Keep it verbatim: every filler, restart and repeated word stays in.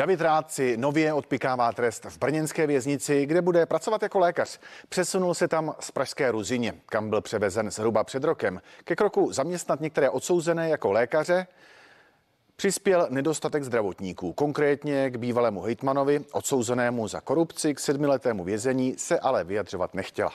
David Rath si nově odpykává trest v brněnské věznici, kde bude pracovat jako lékař. Přesunul se tam z Pražské Ruzyně, kam byl převezen zhruba před rokem. Ke kroku zaměstnat některé odsouzené jako lékaře přispěl nedostatek zdravotníků. Konkrétně k bývalému hejtmanovi, odsouzenému za korupci k sedmiletému vězení, se ale vyjadřovat nechtěla.